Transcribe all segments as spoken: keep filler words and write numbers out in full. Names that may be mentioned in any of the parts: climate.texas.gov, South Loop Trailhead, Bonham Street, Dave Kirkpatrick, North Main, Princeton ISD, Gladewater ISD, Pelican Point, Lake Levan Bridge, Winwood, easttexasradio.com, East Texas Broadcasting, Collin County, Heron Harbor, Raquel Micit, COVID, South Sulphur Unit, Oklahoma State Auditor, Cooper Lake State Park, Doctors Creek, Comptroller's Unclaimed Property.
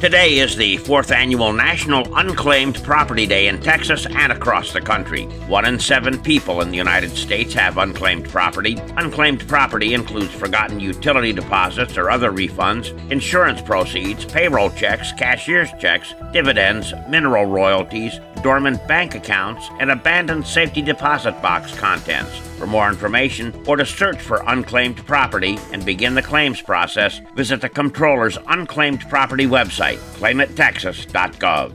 Today is the fourth annual National Unclaimed Property Day in Texas and across the country. One in seven people in the United States have unclaimed property. Unclaimed property includes forgotten utility deposits or other refunds, insurance proceeds, payroll checks, cashier's checks, dividends, mineral royalties, dormant bank accounts, and abandoned safety deposit box contents. For more information or to search for unclaimed property and begin the claims process, visit the Comptroller's Unclaimed Property website, climate dot texas dot gov.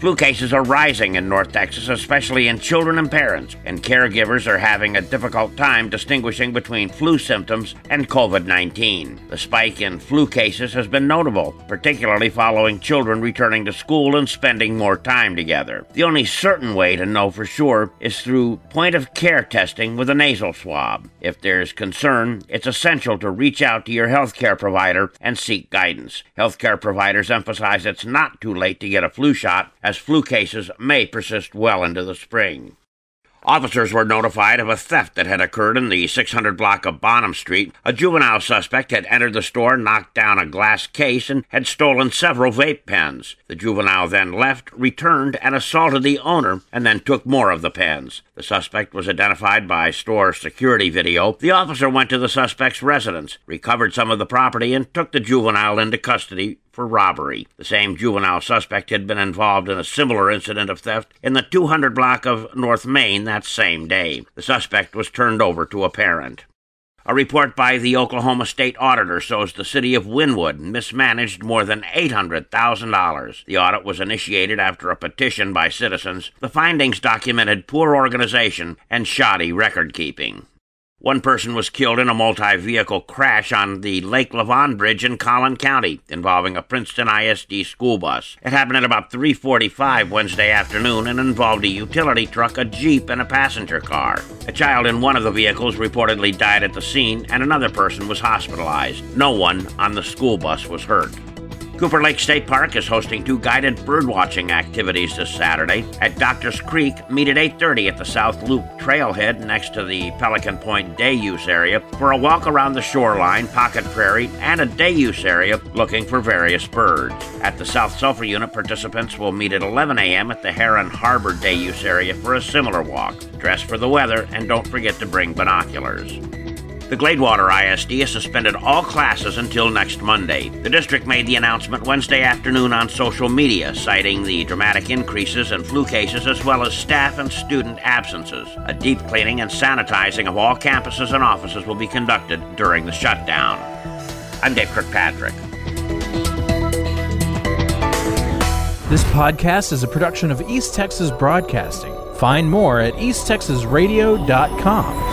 Flu cases are rising in North Texas, especially in children and parents, and caregivers are having a difficult time distinguishing between flu symptoms and covid nineteen. The spike in flu cases has been notable, particularly following children returning to school and spending more time together. The only certain way to know for sure is through point-of-care testing with a nasal swab. If there's concern, it's essential to reach out to your healthcare provider and seek guidance. Healthcare providers emphasize it's not too late to get a flu shot, as flu cases may persist well into the spring. Officers were notified of a theft that had occurred in the six hundred block of Bonham Street. A juvenile suspect had entered the store, knocked down a glass case, and had stolen several vape pens. The juvenile then left, returned, and assaulted the owner, and then took more of the pens. The suspect was identified by store security video. The officer went to the suspect's residence, recovered some of the property, and took the juvenile into custody for robbery. The same juvenile suspect had been involved in a similar incident of theft in the two hundred block of North Main that same day. The suspect was turned over to a parent. A report by the Oklahoma State Auditor shows the city of Winwood mismanaged more than eight hundred thousand dollars. The audit was initiated after a petition by citizens. The findings documented poor organization and shoddy record-keeping. One person was killed in a multi-vehicle crash on the Lake Levan Bridge in Collin County, involving a Princeton I S D school bus. It happened at about three forty-five Wednesday afternoon and involved a utility truck, a Jeep, and a passenger car. A child in one of the vehicles reportedly died at the scene, and another person was hospitalized. No one on the school bus was hurt. Cooper Lake State Park is hosting two guided birdwatching activities this Saturday. At Doctors Creek, meet at eight thirty at the South Loop Trailhead next to the Pelican Point day use area for a walk around the shoreline, pocket prairie, and a day use area looking for various birds. At the South Sulphur Unit, participants will meet at eleven a.m. at the Heron Harbor day use area for a similar walk. Dress for the weather and don't forget to bring binoculars. The Gladewater I S D has suspended all classes until next Monday. The district made the announcement Wednesday afternoon on social media, citing the dramatic increases in flu cases as well as staff and student absences. A deep cleaning and sanitizing of all campuses and offices will be conducted during the shutdown. I'm Dave Kirkpatrick. This podcast is a production of East Texas Broadcasting. Find more at east texas radio dot com.